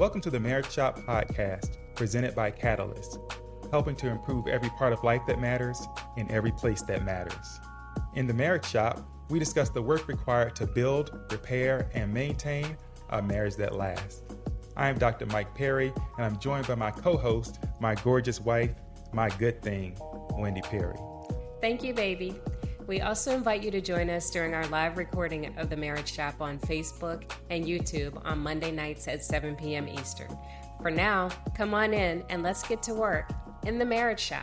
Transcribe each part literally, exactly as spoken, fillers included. Welcome to the Marriage Shop Podcast, presented by Catalyst, helping to improve every part of life that matters in every place that matters. In the Marriage Shop, we discuss the work required to build, repair, and maintain a marriage that lasts. I am Doctor Mike Perry, and I'm joined by my co-host, my gorgeous wife, my good thing, Wendy Perry. Thank you, baby. We also invite you to join us during our live recording of The Marriage Shop on Facebook and YouTube on Monday nights at seven p.m. Eastern. For now, come on in and let's get to work in The Marriage Shop.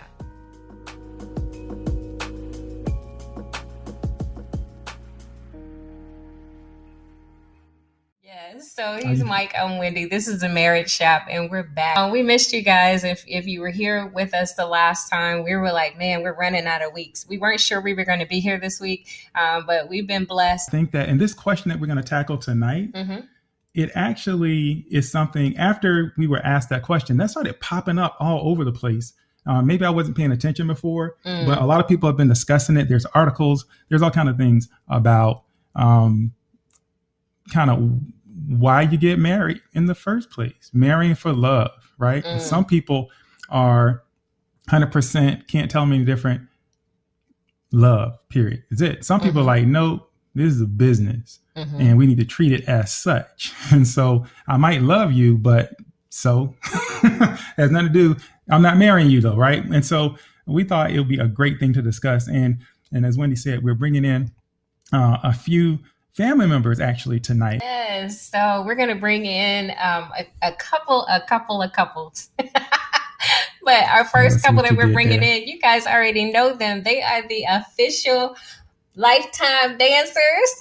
Yes, so he's Mike, I'm Wendy. This is The Marriage Shop and we're back. Um, we missed you guys. If if you were here with us the last time, we were like, man, we're running out of weeks. We weren't sure we were going to be here this week, um, but we've been blessed. I think that in this question that we're going to tackle tonight, mm-hmm. it actually is something after we were asked that question, that started popping up all over the place. Uh, maybe I wasn't paying attention before, mm. but a lot of people have been discussing it. There's articles, there's all kinds of things about um, kind of why you get married in the first place, marrying for love, right? Mm. And some people are one hundred percent can't tell me different. Love, period. Is it? Some people mm-hmm. are like, no, this is a business mm-hmm. and we need to treat it as such. And so I might love you, but so has nothing to do. I'm not marrying you though, right? And so we thought it would be a great thing to discuss. And and as Wendy said, we're bringing in uh, a few family members actually tonight. Yes, so we're going to bring in um, a, a couple, a couple of couples. But our first couple that we're bringing there. in, you guys already know them. They are the official lifetime dancers.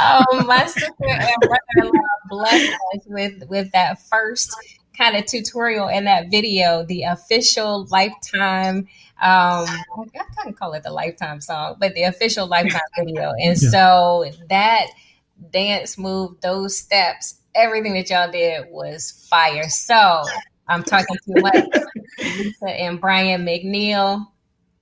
um, my sister and brother-in-law blessed us with, with that first kind of tutorial in that video, the official lifetime Um, I kind of call it the Lifetime song, but the official Lifetime video. And yeah. so that dance move, those steps, everything that y'all did was fire. So I'm talking to like Lisa and Brian McNeil.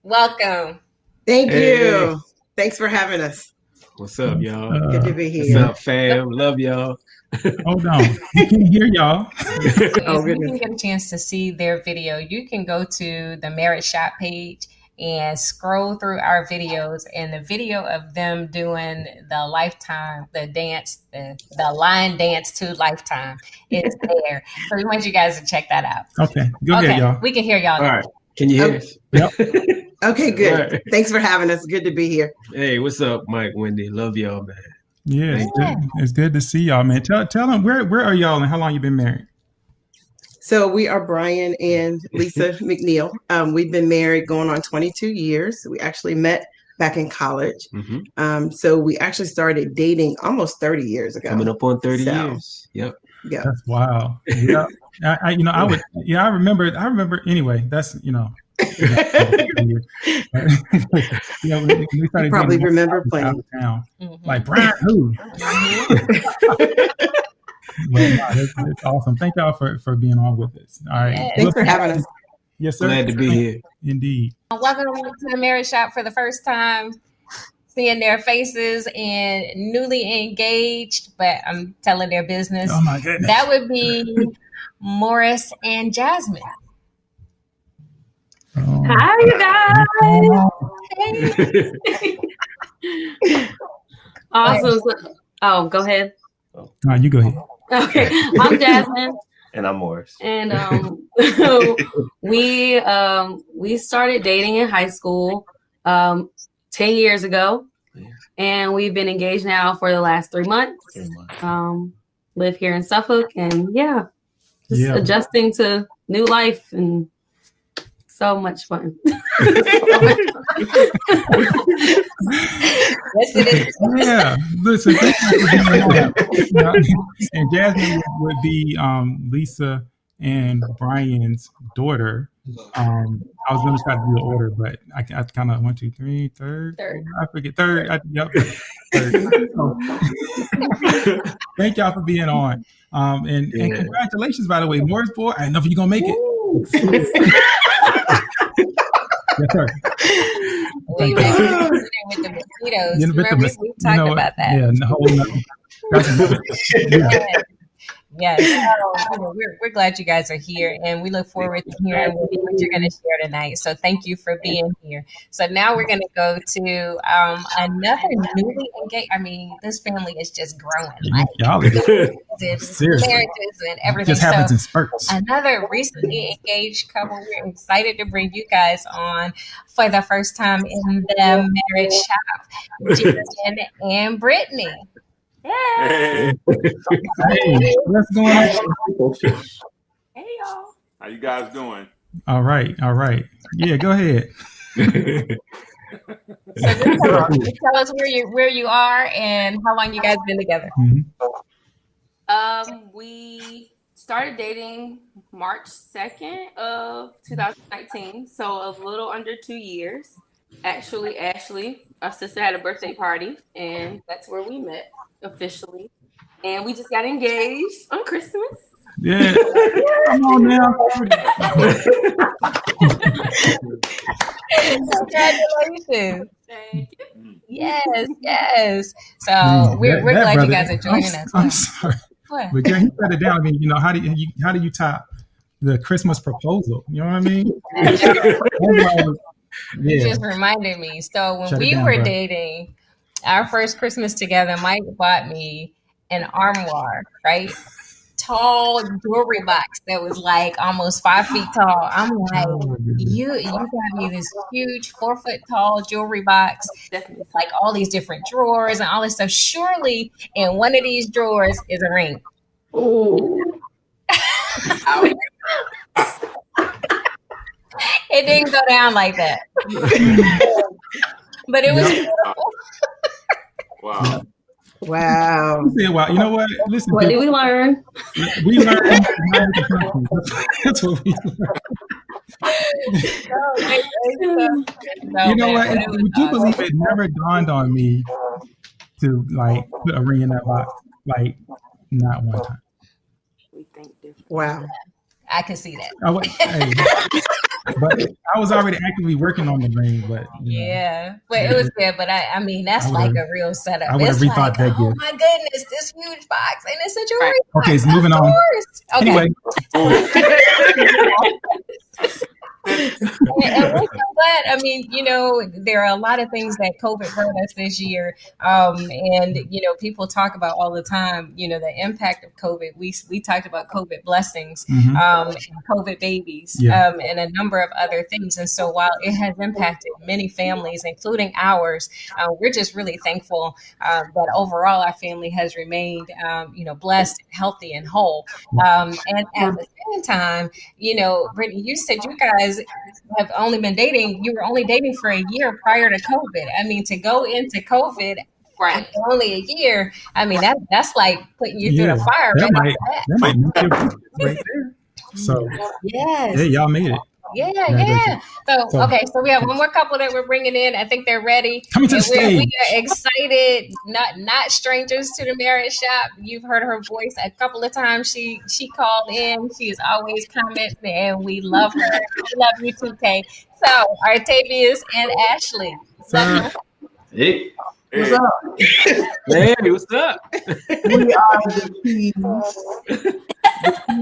Welcome. Thank you. Hey. Thanks for having us. What's up, y'all? Uh, Good to be here. What's up, fam? Love y'all. Hold on. You can hear y'all. Oh, if you can get a chance to see their video, you can go to the Marriage Shop page and scroll through our videos. And the video of them doing the Lifetime, the dance, the, the line dance to Lifetime is there. So we want you guys to check that out. Okay. Go okay. ahead, y'all. We can hear y'all. All now. Right. Can you hear us? Okay. Yep. Okay, good. Right. Thanks for having us. Good to be here. Hey, what's up, Mike, Wendy? Love y'all, man. Yeah, it's, yeah. Good. It's good to see y'all, man. Tell tell them where where are y'all and how long you been married? So we are Brian and Lisa McNeil. Um, we've been married going on twenty-two years. We actually met back in college. Mm-hmm. Um, so we actually started dating almost thirty years ago. Coming up on thirty so, years. Yep. Yeah. That's wow. Yeah. I, I you know I would yeah I remember I remember anyway. That's you know. You know, we, we you probably remember playing town. Mm-hmm. Like Brian who well, wow, that's, that's awesome. Thank y'all for, for being on with us. All right. Yes. Thanks Look, for having us. Yes, sir. Glad to be here. Indeed. Welcome to the Marriage Shop for the first time. Seeing their faces and newly engaged, but I'm telling their business. Oh my goodness. That would be Morris and Jasmine. Oh. Hi, you guys. Hey. Awesome. So, oh, go ahead. Oh. No, you go ahead. Okay. I'm Jasmine. And I'm Morris. And um, we um, we started dating in high school um, ten years ago. Yeah. And we've been engaged now for the last three months. Three months. Um, live here in Suffolk. And yeah, just yeah. adjusting to new life and so much fun. So much fun. Yes, it is. Yeah. Listen, thank you for being on. And Jasmine would be um, Lisa and Brian's daughter. Um, I was going to try to do the order, but I, I kind of one, two, three, third. Third. I forget. Third. I, yep. Third. So, thank y'all for being on. Um, and, yeah. and congratulations, by the way. Morris boy, I know if you're going to make it. Yes, sir. We were with the mosquitoes. Remember, we talked about that. Yeah, no, no. That's yeah. Yes. So, you know, we're, we're glad you guys are here, and we look forward to hearing what you're going to share tonight. So thank you for being here. So now we're going to go to um, another newly engaged. I mean, this family is just growing. Like, y'all seriously. Marriages and everything. It just happens so, in spurts. Another recently engaged couple. We're excited to bring you guys on for the first time in the marriage shop, Jasmine and Brittany. Hey. Hey, what's going on? Hey, y'all. How you guys doing? All right. All right. Yeah, go ahead. So just tell us, just tell us where you where you are and how long you guys been together. Mm-hmm. Um, we started dating March second of two thousand nineteen, so a little under two years. Actually, Ashley, our sister, had a birthday party, and that's where we met officially. And we just got engaged on Christmas. Yeah. Come on now. Congratulations. Thank you. Yes, yes. So mm, we're, that, we're that glad brother, you guys are joining I'm, us. I'm sorry. What? But girl, you cut it down. I mean, you know, how do you how do you top the Christmas proposal? You know what I mean? Yeah. It just reminded me. So when Shut we down, were bro. dating, our first Christmas together, Mike bought me an armoire, right? Tall jewelry box that was like almost five feet tall. I'm like, oh, you you got me this huge four foot tall jewelry box with like all these different drawers and all this stuff. Surely in one of these drawers is a ring. Ooh. It didn't go down like that, but it was beautiful. Wow. Wow. Wow. You know what? Listen, what did we learn? We learned. That's what we learned. You know what? Would you believe it never dawned on me to like put a ring in that box? Like, not one time. We think different. Wow. I can see that. I, hey. But I was already actively working on the ring, but yeah, know. But it was good. But I, I mean, that's like a real setup. I would have rethought like, that. Oh gift. My goodness, this huge box, and it's a jewelry. Right. Okay, it's moving on. Okay. Anyway. And we're so glad. I mean, you know, there are a lot of things that COVID hurt us this year, um, and you know, people talk about all the time. You know, the impact of COVID. We we talked about COVID blessings, mm-hmm. um, and COVID babies, yeah. um, and a number of other things. And so, while it has impacted many families, including ours, uh, we're just really thankful uh, that overall our family has remained, um, you know, blessed, healthy, and whole. Um, and at the same time, you know, Brittany, you said you guys have only been dating, you were only dating for a year prior to COVID. I mean, to go into COVID for only a year, I mean, that that's like putting you yeah, through the fire. That right might, that. That might right there. So, yes. Yeah, y'all made it. Yeah, yeah. So, so, okay, so we have one more couple that we're bringing in. I think they're ready. Coming to the stage. We are excited, not not strangers to the marriage shop. You've heard her voice a couple of times. She she called in. She is always commenting, and we love her. We love you too, Tay. So, Artavius and Ashley. Hey. Hey. What's up? Hey, what's up? We are the keys. The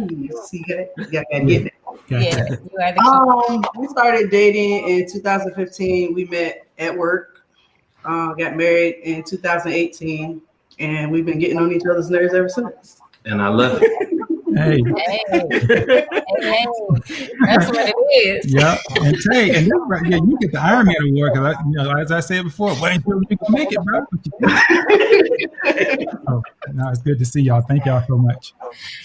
keys. See, you gotta get that. Yeah, you are the keys. Um, we started dating in two thousand fifteen. We met at work. Uh, got married in two thousand eighteen, and we've been getting on each other's nerves ever since. And I love it. Hey. Hey. Hey, that's what it is. Yep. And Tay, and that's right. Yeah, you get the Iron Man award because, you know, as I said before, wait until you can make it, bro. Oh, no, it's good to see y'all. Thank y'all so much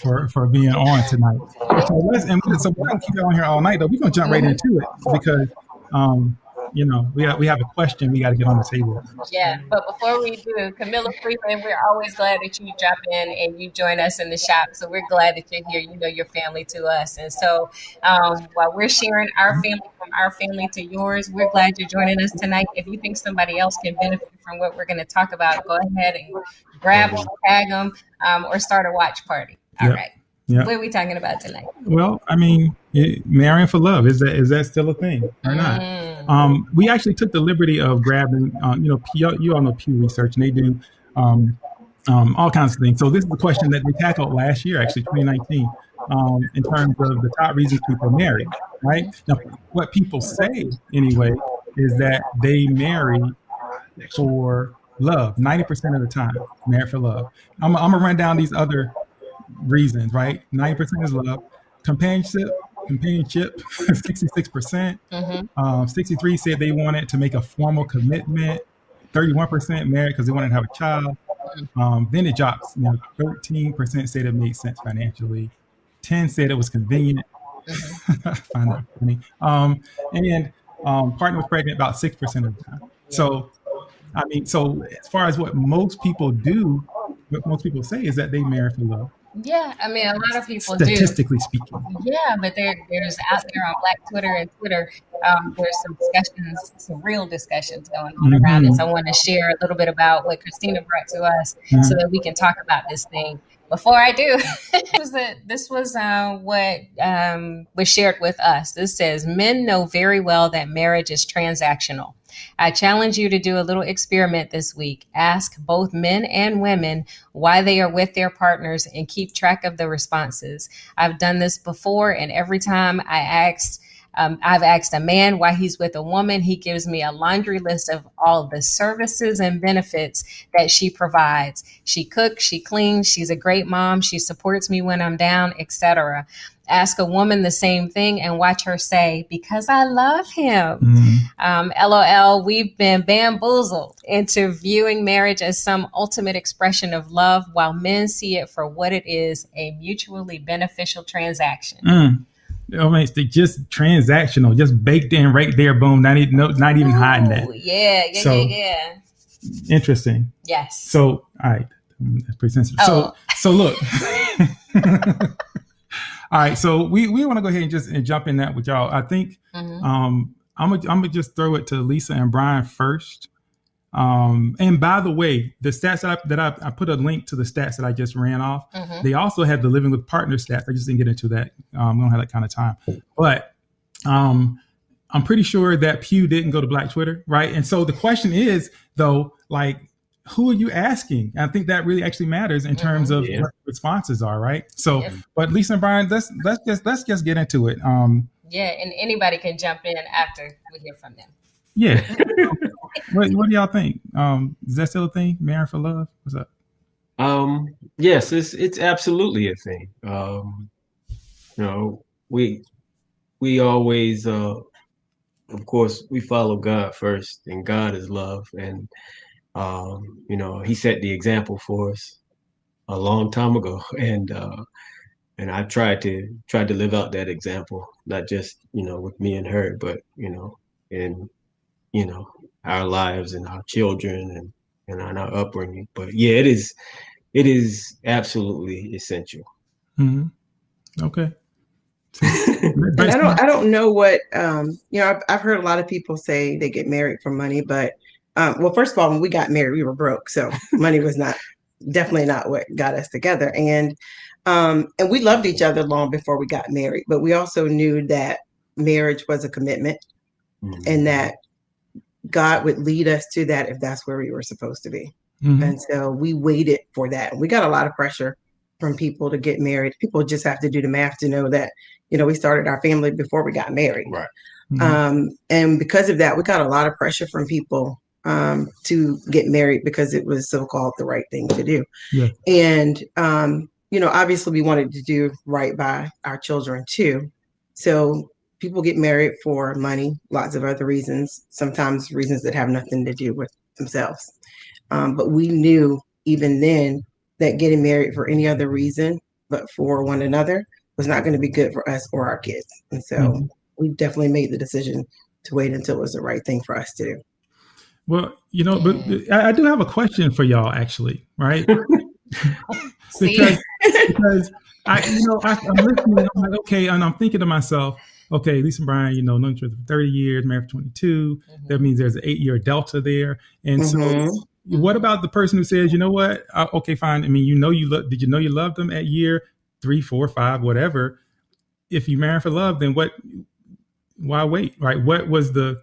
for, for being on tonight. So let's and so we're gonna keep on here all night, though. We're gonna jump right into it because, um, you know, we have, we have a question we got to get on the table. Yeah, but before we do, Camilla Freeman, we're always glad that you drop in and you join us in the shop. So we're glad that you're here. You know, you're family to us. And so um, while we're sharing our family from our family to yours, we're glad you're joining us tonight. If you think somebody else can benefit from what we're going to talk about, go ahead and grab them, tag them, um, or start a watch party. All yep. right. Yep. What are we talking about tonight? Well, I mean, it, marrying for love, is that is that still a thing or not? Mm. Um, we actually took the liberty of grabbing, um, you know, P, you all know Pew Research, and they do um, um, all kinds of things. So this is the question that we tackled last year, actually, twenty nineteen, um, in terms of the top reasons people marry, right? Now, what people say, anyway, is that they marry for love, ninety percent of the time, married for love. I'm, I'm gonna run down these other reasons, right? ninety percent is love. Companionship, companionship, sixty-six percent. Mm-hmm. um, sixty-three said they wanted to make a formal commitment. thirty-one percent married because they wanted to have a child. Um, then it drops. You know, thirteen percent said it made sense financially. ten said it was convenient. Mm-hmm. I find that funny. Um, and um, partner was pregnant about six percent of the time. So, I mean, so as far as what most people do, what most people say is that they marry for love. Yeah, I mean, a lot of people statistically do. Speaking. Yeah, but there, there's out there on Black Twitter and Twitter, um, there's some discussions, some real discussions going on mm-hmm. around this. I want to share a little bit about what Christina brought to us mm-hmm. so that we can talk about this thing. Before I do, this was, a, this was uh, what um, was shared with us. This says, men know very well that marriage is transactional. I challenge you to do a little experiment this week. Ask both men and women why they are with their partners and keep track of the responses. I've done this before, and every time I asked, um, I've asked a man why he's with a woman, he gives me a laundry list of all the services and benefits that she provides. She cooks, she cleans, she's a great mom, she supports me when I'm down, et cetera. Ask a woman the same thing and watch her say, because I love him. Mm-hmm. Um, LOL, we've been bamboozled into viewing marriage as some ultimate expression of love, while men see it for what it is, a mutually beneficial transaction. Mm. I mean, it's just transactional, just baked in right there, boom, not even, no, not even Ooh, hiding that. Yeah, yeah, so, yeah, yeah. Interesting. Yes. So, all right, that's pretty sensitive. Oh. So, so look. All right, so we, we want to go ahead and just and jump in that with y'all. I think mm-hmm. um, I'm gonna I'm gonna just throw it to Lisa and Brian first. Um, and by the way, the stats that I, that I, I put a link to the stats that I just ran off. Mm-hmm. They also have the living with partner stats. I just didn't get into that. Um, we don't have that kind of time. But um, I'm pretty sure that Pew didn't go to Black Twitter, right? And so the question is, though, like, who are you asking? I think that really actually matters in terms of yeah. what responses are, right? So, yeah. but Lisa and Brian, let's let's just let's just get into it. Um, yeah, and anybody can jump in after we hear from them. Yeah. what, what do y'all think? Um, is that still a thing? Marrying for love? What's up? Um, yes, it's it's absolutely a thing. Um, you know, we we always, uh, of course, we follow God first, and God is love, and Um, you know, he set the example for us a long time ago, and uh, and I tried to tried to live out that example, not just you know with me and her, but you know, in you know our lives and our children and and on our upbringing. But yeah, it is it is absolutely essential. Mm-hmm. Okay. And I don't I don't know what um, you know. I've, I've heard a lot of people say they get married for money, but Um, well, first of all, when we got married, we were broke. So money was not definitely not what got us together. And um, and we loved each other long before we got married. But we also knew that marriage was a commitment mm-hmm. and that God would lead us to that if that's where we were supposed to be. Mm-hmm. And so we waited for that. And we got a lot of pressure from people to get married. People just have to do the math to know that, you know, we started our family before we got married. Right. Mm-hmm. Um, and because of that, we got a lot of pressure from people um to get married because it was so-called the right thing to do. Yeah. And um you know obviously we wanted to do right by our children too, so people get married for money, lots of other reasons, sometimes reasons that have nothing to do with themselves, um, but we knew even then that getting married for any other reason but for one another was not going to be good for us or our kids. And so mm-hmm. we definitely made the decision to wait until it was the right thing for us to do. Well, you know, but I, I do have a question for y'all, actually, right? because because I, you know, I, I'm listening. And I'm like, okay, and I'm thinking to myself, okay, Lisa and Brian, you know, known each other for thirty years, married for twenty-two. Mm-hmm. That means there's an eight-year delta there. And mm-hmm. so, what about the person who says, you know what? Uh, okay, fine. I mean, you know, you lo- did you know you loved them at year three, four, five, whatever? If you marry for love, then what? Why wait? Right? What was the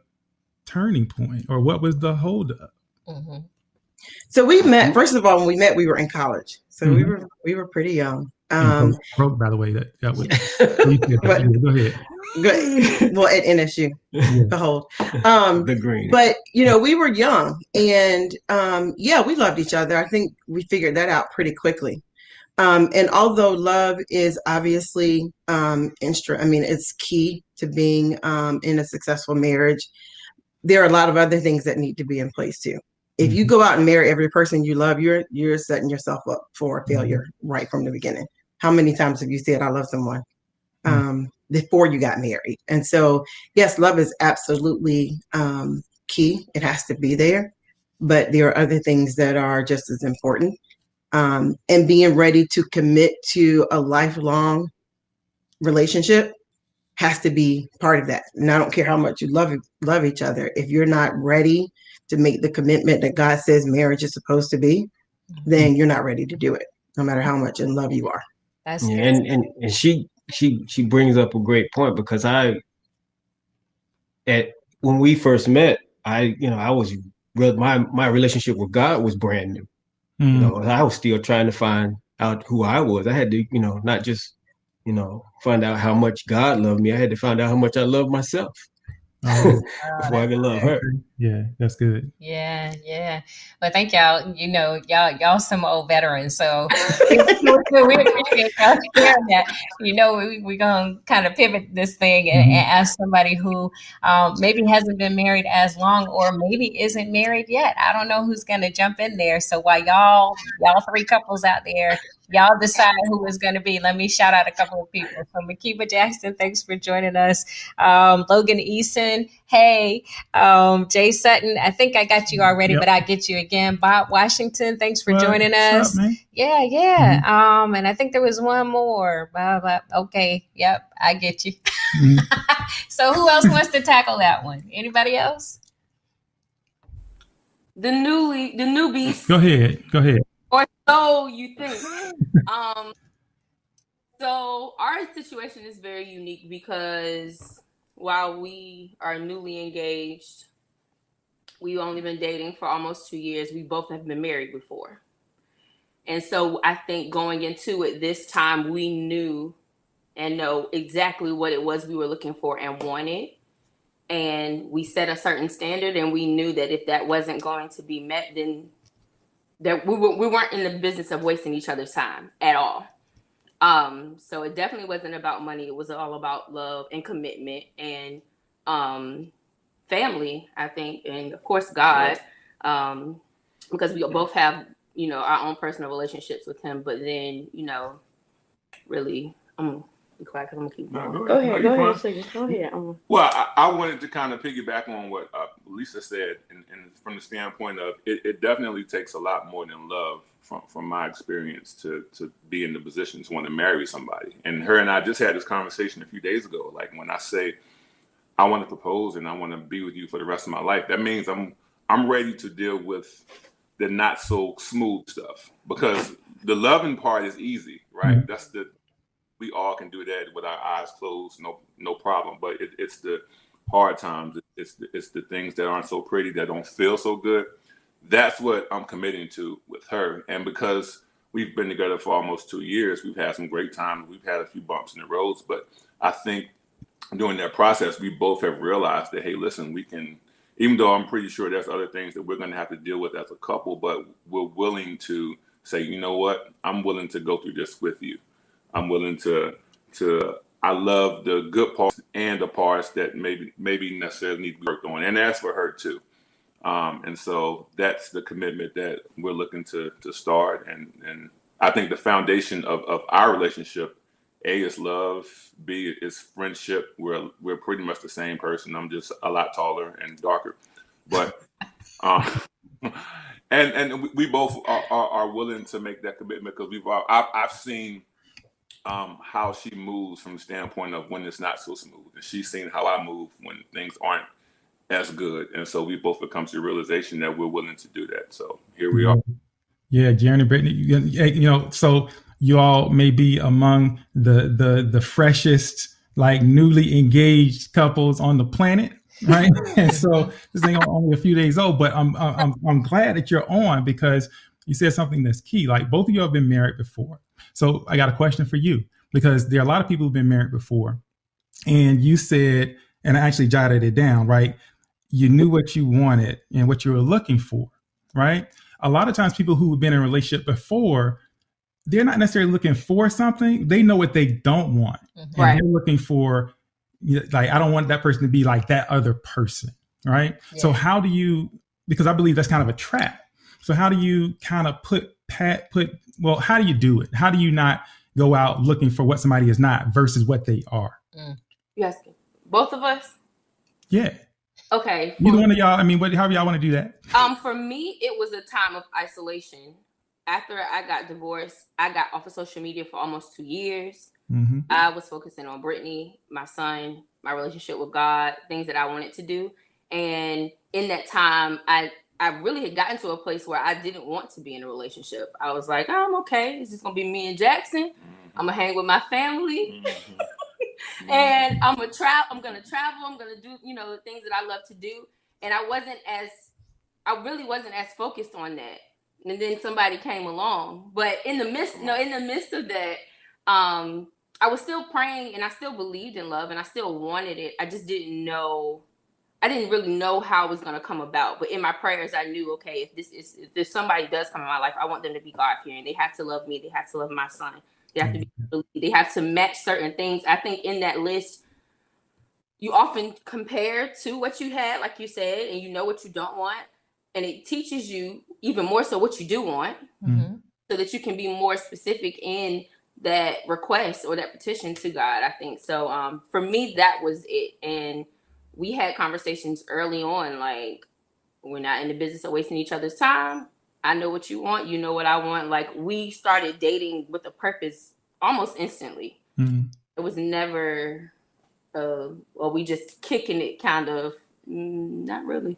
turning point, or what was the holdup? Mm-hmm. So we met, first of all, when we met, we were in college. So mm-hmm. we were we were pretty young. Um, broke, broke, by the way, that, that was, but, yeah, go ahead. Good. Well, at N S U, yeah. Behold. Um, the green. But, you know, we were young and, um, yeah, we loved each other. I think we figured that out pretty quickly. Um, and although love is obviously, um, instru- I mean, it's key to being um, in a successful marriage, there are a lot of other things that need to be in place too. If you go out and marry every person you love, you're you're setting yourself up for failure right from the beginning. How many times have you said, I love someone um, before you got married? And so, yes, love is absolutely um, key. It has to be there. But there are other things that are just as important. Um, and being ready to commit to a lifelong relationship has to be part of that. And I don't care how much you love love each other. If you're not ready to make the commitment that God says marriage is supposed to be, then you're not ready to do it, no matter how much in love you are. That's yeah, and, and and she she she brings up a great point, because I at when we first met, I you know I was my my relationship with God was brand new. Mm. You know, I was still trying to find out who I was. I had to you know not just you know find out how much God loved me. I had to find out how much I loved myself. Oh, before I can love her. Yeah, that's good. Yeah, yeah. Well, thank y'all. You know, y'all, y'all some old veterans, so we appreciate y'all sharing that. You know, we we're gonna kind of pivot this thing and, mm-hmm. and ask somebody who um, maybe hasn't been married as long, or maybe isn't married yet. I don't know who's gonna jump in there. So while y'all, y'all three couples out there, y'all decide who it's going to be. Let me shout out a couple of people. So Makiba Jackson, thanks for joining us. Um, Logan Eason, hey. Um, Jay Sutton, I think I got you already, yep. but I'll get you again. Bob Washington, thanks for well, joining us. What's up, man? Yeah, yeah. Mm-hmm. Um, and I think there was one more. Blah, blah. Okay, yep, I get you. Mm-hmm. So who else wants to tackle that one? Anybody else? The newly, the newbies. Go ahead. Go ahead. Or so you think. um, so our situation is very unique, because while we are newly engaged, we've only been dating for almost two years. We both have been married before. And so I think going into it this time, we knew and know exactly what it was we were looking for and wanted. And we set a certain standard, and we knew that if that wasn't going to be met, then that we, were, we weren't in the business of wasting each other's time at all. Um, so it definitely wasn't about money. It was all about love and commitment and um, family, I think. And of course, God, um, because we both have, you know, our own personal relationships with him. But then, you know, really, I'm going to be quiet because I'm going to keep going. No, go ahead. Go ahead. No, go ahead, go ahead. Um, well, I, I wanted to kind of piggyback on what uh, Lisa said, and, and from the standpoint of it, it definitely takes a lot more than love from, from my experience to, to be in the position to want to marry somebody. And her and I just had this conversation a few days ago. Like, when I say I want to propose and I want to be with you for the rest of my life, that means I'm I'm ready to deal with the not so smooth stuff, because the loving part is easy, right? That's the we all can do that with our eyes closed, no no problem. But it, it's the hard times. It's the, it's the things that aren't so pretty, that don't feel so good. That's what I'm committing to with her. And because we've been together for almost two years, we've had some great times. We've had a few bumps in the roads. But I think during that process, we both have realized that, hey, listen, we can, even though I'm pretty sure there's other things that we're going to have to deal with as a couple, but we're willing to say, you know what, I'm willing to go through this with you. I'm willing to, to I love the good parts and the parts that maybe maybe necessarily need to be worked on. And that's for her, too. Um, and so that's the commitment that we're looking to to start. And, and I think the foundation of, of our relationship, A, is love. B, is friendship. We're we're pretty much the same person. I'm just a lot taller and darker. But um, and and we both are, are, are willing to make that commitment, because we've I've, I've seen Um, how she moves from the standpoint of when it's not so smooth. And she's seen how I move when things aren't as good. And so we both have come to the realization that we're willing to do that. So here we are. Yeah, Jeremy, Brittany, you, you know, so you all may be among the, the, the freshest, like newly engaged couples on the planet. right? And so this thing only a few days old, but I'm, I'm, I'm glad that you're on, because you said something that's key. Like, both of you have been married before. So I got a question for you, because there are a lot of people who've been married before, and you said, and I actually jotted it down, right? You knew what you wanted and what you were looking for, right? A lot of times people who've been in a relationship before, they're not necessarily looking for something. They know what they don't want. Mm-hmm. Right. And they're looking for, you know, like, I don't want that person to be like that other person, right? Yeah. So how do you, because I believe that's kind of a trap. So how do you kind of put, pat, put, well, how do you do it? How do you not go out looking for what somebody is not versus what they are? Mm. You asking both of us? Yeah. Okay. Either one of y'all, I mean, what, however y'all want to do that. Um, for me, it was a time of isolation. After I got divorced, I got off of social media for almost two years. Mm-hmm. I was focusing on Brittany, my son, my relationship with God, things that I wanted to do. And in that time, I, I really had gotten to a place where I didn't want to be in a relationship. I was like, oh, I'm okay. It's just going to be me and Jackson. I'm going to hang with my family. Mm-hmm. And I'm going to travel. I'm going to travel. I'm going to do, you know, the things that I love to do. And I wasn't as, I really wasn't as focused on that. And then somebody came along, but in the midst, no, in the midst of that, um, I was still praying, and I still believed in love, and I still wanted it. I just didn't know, I didn't really know how it was going to come about. But in my prayers, I knew, okay, if this is, if there's somebody does come in my life, I want them to be God-fearing. They have to love me. They have to love my son. They have to be, they have to match certain things. I think in that list, you often compare to what you had, like you said, and you know what you don't want. And it teaches you even more so what you do want, mm-hmm. so that you can be more specific in that request or that petition to God, I think. So um, for me, that was it. And we had conversations early on, like, we're not in the business of wasting each other's time. I know what you want. You know what I want. Like, we started dating with a purpose almost instantly. Mm-hmm. It was never, uh, well, we just kicking it kind of, mm, not really.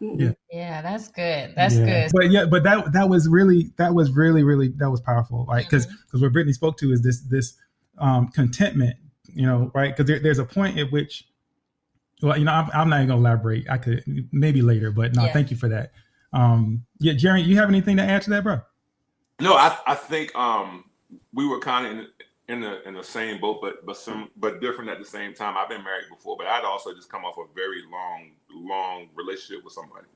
Yeah. Yeah, that's good. That's yeah. good. But yeah, but that that was really that was really really that was powerful. Like, because mm-hmm. because what Brittany spoke to is this this um, contentment, you know, right? Because there, there's a point at which, well, you know, I'm, I'm not even gonna elaborate. I could maybe later, but no, yeah. thank you for that. Um, yeah, Jerry, you have anything to add to that, bro? No, I I think um, we were kind of in, in the in the same boat, but but some but different at the same time. I've been married before, but I'd also just come off a very long. long relationship with somebody,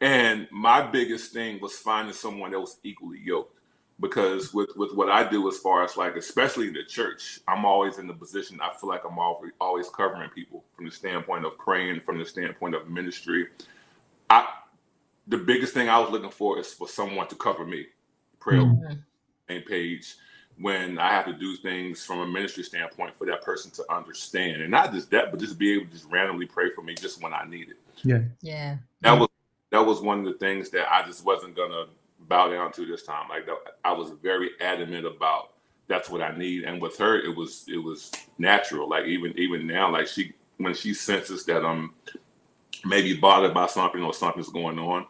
and my biggest thing was finding someone that was equally yoked, because with with what I do, as far as like, especially in the church, I'm always in the position, I feel like I'm always always covering people from the standpoint of praying, from the standpoint of ministry. I the biggest thing I was looking for is for someone to cover me, prayer, mm-hmm. same page when I have to do things from a ministry standpoint, for that person to understand, and not just that, but just be able to just randomly pray for me just when I need it. Yeah. Yeah. That was, that was one of the things that I just wasn't going to bow down to this time. Like, I was very adamant about, that's what I need. And with her, it was, it was natural. Like, even, even now, like, she, when she senses that I'm maybe bothered by something or something's going on,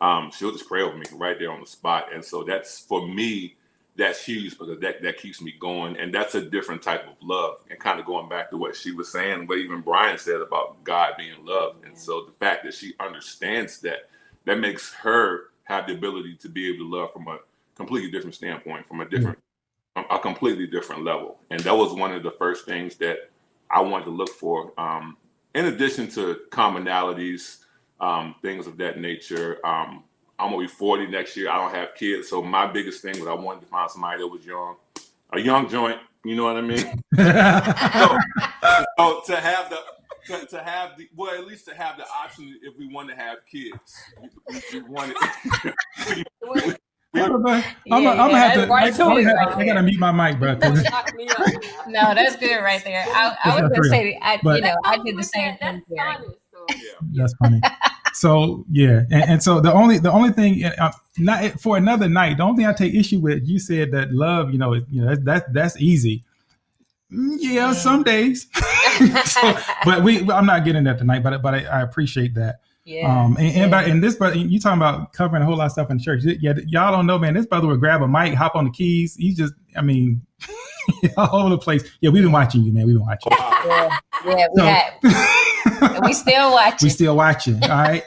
um, she'll just pray over me right there on the spot. And so that's, for me, that's huge, because that, that keeps me going. And that's a different type of love. And kind of going back to what she was saying, what even Brian said about God being love. And so the fact that she understands that, that makes her have the ability to be able to love from a completely different standpoint, from a different, a completely different level. And that was one of the first things that I wanted to look for. Um, in addition to commonalities, um, things of that nature, um, I'm gonna be forty next year. I don't have kids, so my biggest thing was I wanted to find somebody that was young, a young joint. You know what I mean? so, so to have the to, to have the well, at least to have the option if we want to have kids. We, we, we wanted. I'm gonna have to. Right I'm gonna, I gotta mute my mic, bro. No, that's good right there. I, I was gonna say, I, but, you know, I did the same thing. Yeah. That's funny. So, yeah. And, and so the only the only thing uh, not for another night, the only thing I take issue with, you said that love, you know, you know, that, that that's easy. Yeah. Some days. so, but we I'm not getting that tonight. But but I, I appreciate that. Yeah. Um, and, and yeah. by and this, brother, you talking about covering a whole lot of stuff in church. Yeah. Y'all don't know, man, this brother would grab a mic, hop on the keys. He's just, I mean, all over the place. Yeah. We've been watching you, man. We've been watching you. Yeah. Yeah. We so, had. We still watching. We still watching. All right.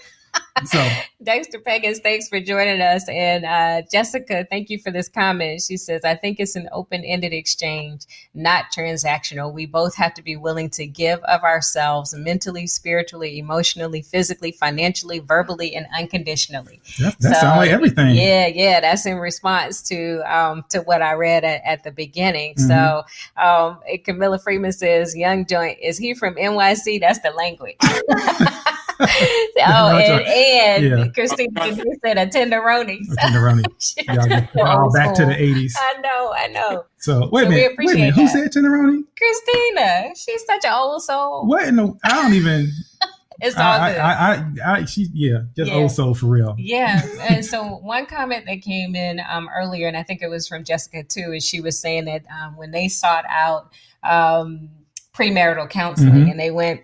So, Dexter Peggins, thanks for joining us. And uh, Jessica, thank you for this comment. She says, I think it's an open-ended exchange, not transactional. We both have to be willing to give of ourselves mentally, spiritually, emotionally, physically, financially, verbally, and unconditionally. Yep, that so, sounds like everything. Yeah, yeah. That's in response to um, to what I read at, at the beginning. Mm-hmm. So um, Camilla Freeman says, Young Joint, is he from N Y C? That's the language. oh, no, and, and yeah. Christina said a tenderoni. So. A tenderoni. Yeah, all back to the eighties. I know, I know. So, wait a so minute. Wait a minute. Who said tenderoni? Christina. She's such an old soul. What in the? I don't even. It's all I, good. I, I, I, I, she, yeah, just yeah. old soul for real. Yeah. And so one comment that came in um, earlier, and I think it was from Jessica too, is she was saying that um, when they sought out um, premarital counseling mm-hmm. and they went,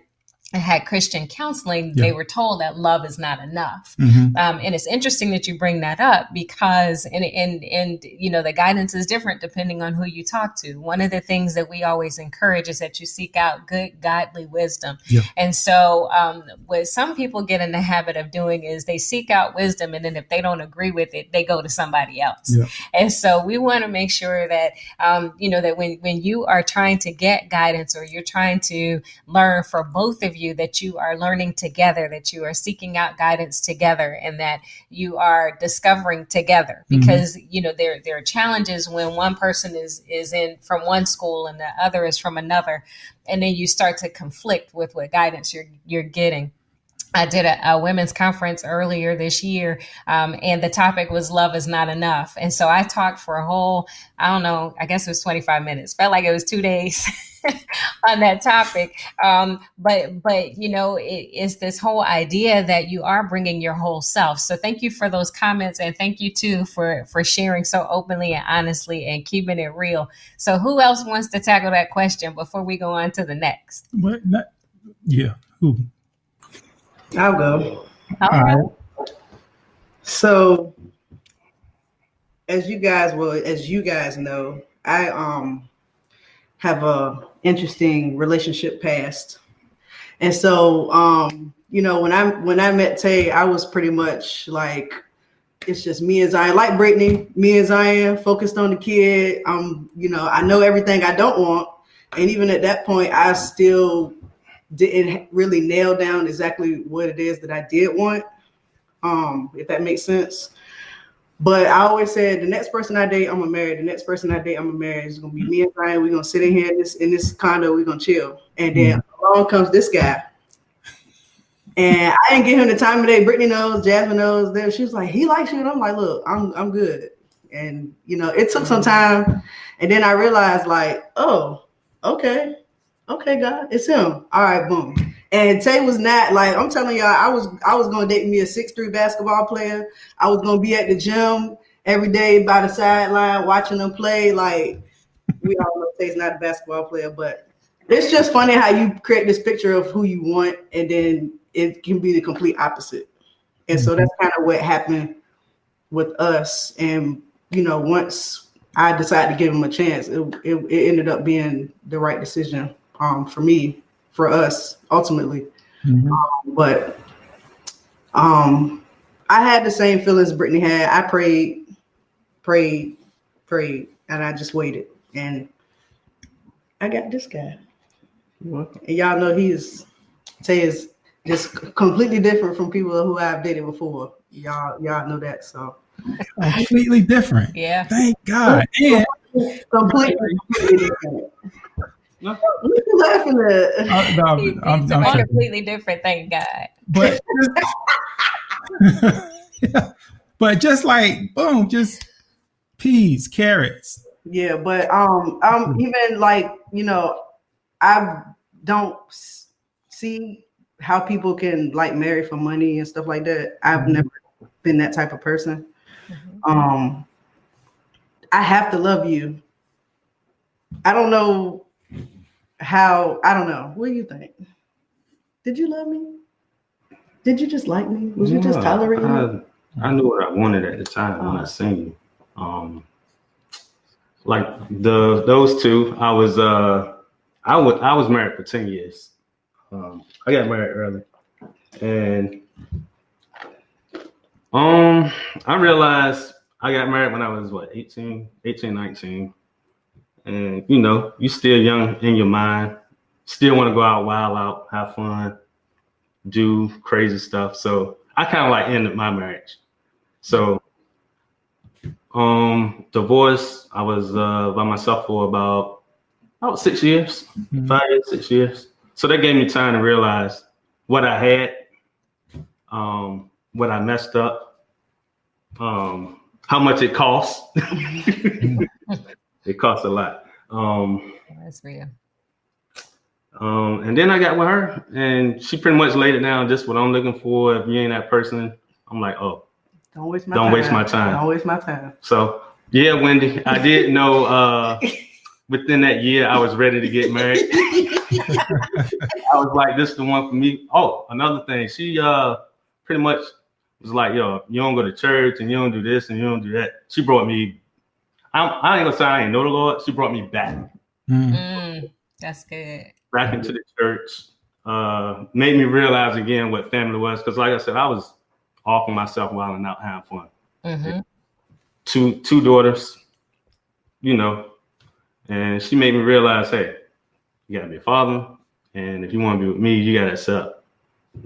had Christian counseling, yeah. they were told that love is not enough. Mm-hmm. Um, and it's interesting that you bring that up because, and, and, and, you know, the guidance is different depending on who you talk to. One of the things that we always encourage is that you seek out good, godly wisdom. Yeah. And so um, what some people get in the habit of doing is they seek out wisdom. And then if they don't agree with it, they go to somebody else. Yeah. And so we want to make sure that, um, you know, that when, when you are trying to get guidance or you're trying to learn for both of you, that you are learning together, that you are seeking out guidance together, and that you are discovering together. Because mm-hmm. you know there there are challenges when one person is is in from one school and the other is from another, and then you start to conflict with what guidance you're you're getting. I did a, a women's conference earlier this year, um, and the topic was love is not enough. And so I talked for a whole, I don't know, I guess it was twenty-five minutes. Felt like it was two days on that topic. Um, but, but you know, it, it's this whole idea that you are bringing your whole self. So thank you for those comments. And thank you, too, for, for sharing so openly and honestly and keeping it real. So who else wants to tackle that question before we go on to the next? What? Not, yeah. Who? I'll go. All right. So, as you guys well, as you guys know, I um have a interesting relationship past, and so um you know when I when I met Tay, I was pretty much like it's just me and Zion, like Brittany, me and Zion, focused on the kid. Um, you know, I know everything I don't want, and even at that point, I still. Didn't really nail down exactly what it is that I did want, um, if that makes sense. But I always said, the next person I date, I'm gonna marry. The next person I date, I'm gonna marry. It's gonna be me and Ryan. We're gonna sit in here in this in this condo. We're gonna chill. And then along comes this guy, and I didn't give him the time of day. Brittany knows, Jasmine knows. Then she was like, he likes you, and I'm like, look, I'm I'm good. And you know, it took some time, and then I realized, like, oh, okay. Okay, God, it's him. All right, boom. And Tay was not like I'm telling y'all. I was I was gonna date me a six three basketball player. I was gonna be at the gym every day by the sideline watching them play. Like we all know Tay's not a basketball player, but it's just funny how you create this picture of who you want, and then it can be the complete opposite. And so that's kind of what happened with us. And you know, once I decided to give him a chance, it it, it ended up being the right decision. Um, for me, for us, ultimately. Mm-hmm. Um, but um, I had the same feelings Brittany had. I prayed, prayed, prayed, and I just waited. And I got this guy. And y'all know he is, Tay is just completely different from people who I've dated before. Y'all, y'all know that, so. Completely different. Yeah. Thank God. Yeah. Completely, completely different. What are you laughing at? Uh, no, I'm, I'm, I'm, I'm completely different, thank God. But, yeah, but just like boom, just peas, carrots. Yeah, but um, I'm even like you know, I don't see how people can like marry for money and stuff like that. I've never been that type of person. Mm-hmm. Um, I have to love you. I don't know. How I don't know. What do you think? Did you love me? Did you just like me? Was yeah, you just tolerating I, me? I knew what I wanted at the time oh. when I seen you. Um, like the those two, I was uh, I was I was married for ten years. Um, I got married early, and um, I realized I got married when I was what eighteen, nineteen, and you know, you still young in your mind, still want to go out, wild out, have fun, do crazy stuff. So I kind of like ended my marriage. So um, divorced. I was uh, by myself for about about six years, mm-hmm. five years, six years. So that gave me time to realize what I had, um, what I messed up, um, how much it costs. It costs a lot. Um, That's for you. Um, and then I got with her, and she pretty much laid it down. Just what I'm looking for. If you ain't that person, I'm like, oh, don't waste my don't time. waste my time. Don't waste my time. So yeah, Wendy, I did know. Uh, within that year, I was ready to get married. I was like, this is the one for me. Oh, another thing. She uh pretty much was like, yo, you don't go to church and you don't do this and you don't do that. She brought me, I'm, I ain't gonna say I ain't know the Lord. She brought me back. Mm, that's good. Back into the church. Uh, made me realize again what family was. Because like I said, I was off on myself while and out having fun. Mm-hmm. Two, two daughters, you know. And she made me realize, hey, you gotta be a father, and if you want to be with me, you gotta accept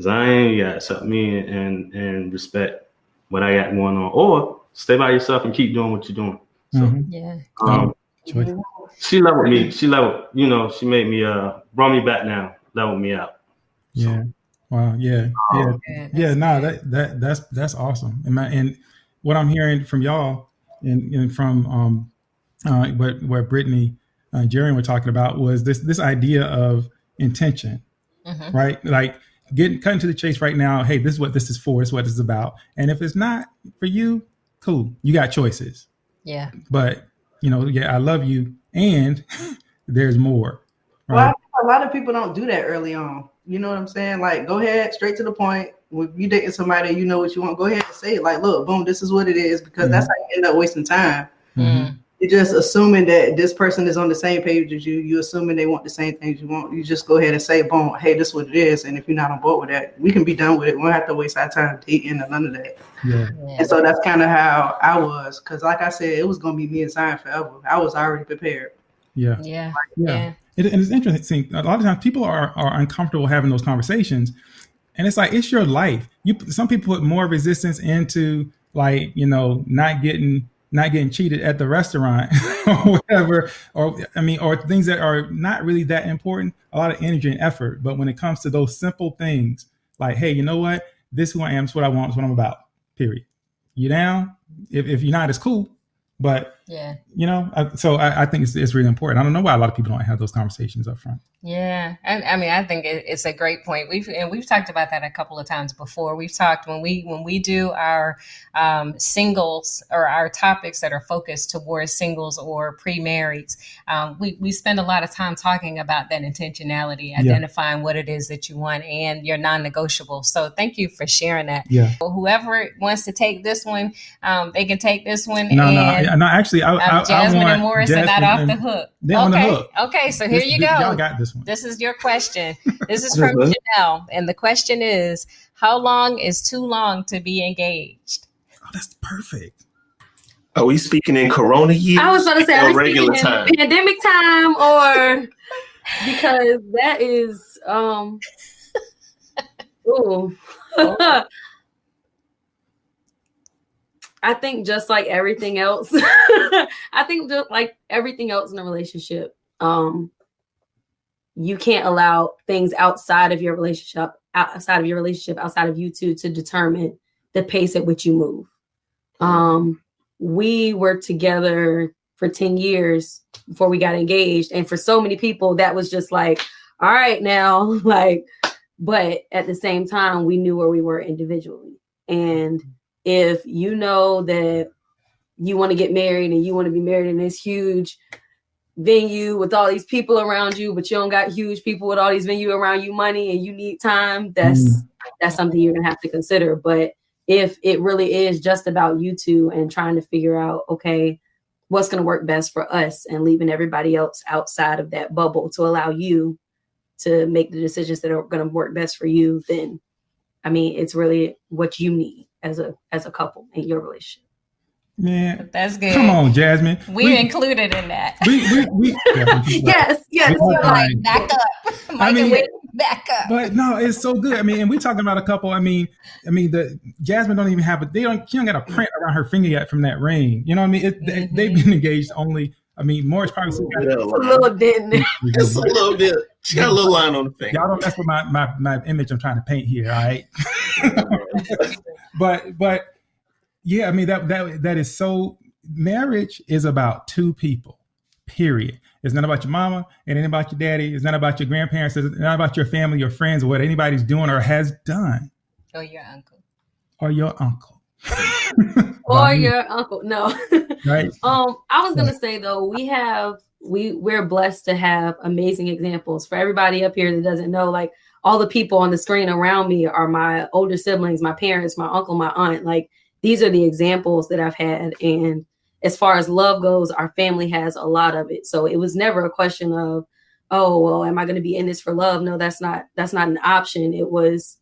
Zion, you gotta accept me, and and respect what I got going on, or stay by yourself and keep doing what you're doing. So mm-hmm. yeah, um, yeah. She leveled me. She leveled, you know. She made me uh brought me back now, leveled me out. So. Yeah, wow, yeah, yeah, yeah. yeah no, nah, that that that's that's awesome. And my, and what I'm hearing from y'all, and and from um. Uh, what what Brittany and uh, Jerry were talking about was this this idea of intention, mm-hmm. right? Like getting cutting to the chase right now. Hey, this is what this is for. This is what this is about. And if it's not for you, cool. You got choices. Yeah. But you know, yeah, I love you, and there's more. Right? Well, a lot of people don't do that early on. You know what I'm saying? Like, go ahead, straight to the point. When you dating somebody, you know what you want. Go ahead and say it. Like, look, boom, this is what it is, because mm-hmm. that's how you end up wasting time. Mm-hmm. You're just assuming that this person is on the same page as you. You're assuming they want the same things you want. You just go ahead and say, boom, hey, this is what it is. And if you're not on board with that, we can be done with it. We don't have to waste our time dating or none of that. Yeah. Yeah. And so that's kind of how I was. Because like I said, it was going to be me and Zion forever. I was already prepared. Yeah. Yeah. Yeah. yeah. It, and it's interesting. A lot of times people are, are uncomfortable having those conversations. And it's like, it's your life. You Some people put more resistance into, like, you know, not getting... not getting cheated at the restaurant or whatever, or I mean, or things that are not really that important, a lot of energy and effort. But when it comes to those simple things, like, hey, you know what? This is who I am. This is what I want. This is what I'm about, period. You down? If, if you're not, it's cool. But, yeah, you know, I, so I, I think it's, it's really important. I don't know why a lot of people don't have those conversations up front. Yeah. I, I mean, I think it, it's a great point. We've and we've talked about that a couple of times before. We've talked when we when we do our um, singles or our topics that are focused towards singles or pre-marrieds, um, we, we spend a lot of time talking about that intentionality, identifying yeah. what it is that you want and your non-negotiable. So thank you for sharing that. Yeah. Whoever wants to take this one, um, they can take this one. No, and- no. No, actually, I, um, I, Jasmine I want and Morris Jasmine are not off the hook. Okay, on the hook. Okay, so here this, you go. Y'all got this one. This is your question. This is from Janelle, and the question is: how long is too long to be engaged? Oh, that's perfect. Are we speaking in Corona year? I was going to say, are we regular in time, pandemic time, or because that is um. Ooh. Oh. I think just like everything else, I think just like everything else in a relationship, um, you can't allow things outside of your relationship, outside of your relationship, outside of you two to determine the pace at which you move. Um, we were together for ten years before we got engaged. And for so many people, that was just like, all right now, like, but at the same time, we knew where we were individually. And if you know that you want to get married and you want to be married in this huge venue with all these people around you, but you don't got huge people with all these venue around you money and you need time, that's mm. that's something you're going to have to consider. But if it really is just about you two and trying to figure out, okay, what's going to work best for us and leaving everybody else outside of that bubble to allow you to make the decisions that are going to work best for you, then, I mean, it's really what you need as a as a couple in your relationship. Man, that's good. Come on, Jasmine. We're we, included in that. We, we, we, yeah, we yes, yes. We so like, back up. Mike I mean, back up. But no, it's so good. I mean, and we're talking about a couple. I mean, I mean, the Jasmine don't even have a. They don't. She don't got a print around her finger yet from that ring. You know what I mean? It, mm-hmm. They've been engaged only. I mean, Morris probably still got a little bit. Just a little bit. She got a little line on the thing. Y'all don't mess with my my my image I'm trying to paint here. All right. but but. Yeah, I mean, that that that is so, marriage is about two people, period. It's not about your mama, it ain't about your daddy, it's not about your grandparents, it's not about your family, your friends, or what anybody's doing or has done. Or your uncle. Or your uncle. or your uncle, no. Right. Um, I was going to say, though, we have, we, we're blessed to have amazing examples. For everybody up here that doesn't know, like, all the people on the screen around me are my older siblings, my parents, my uncle, my aunt, like, these are the examples that I've had. And as far as love goes, our family has a lot of it. So it was never a question of, oh, well, am I going to be in this for love? No, that's not, that's not an option. It was,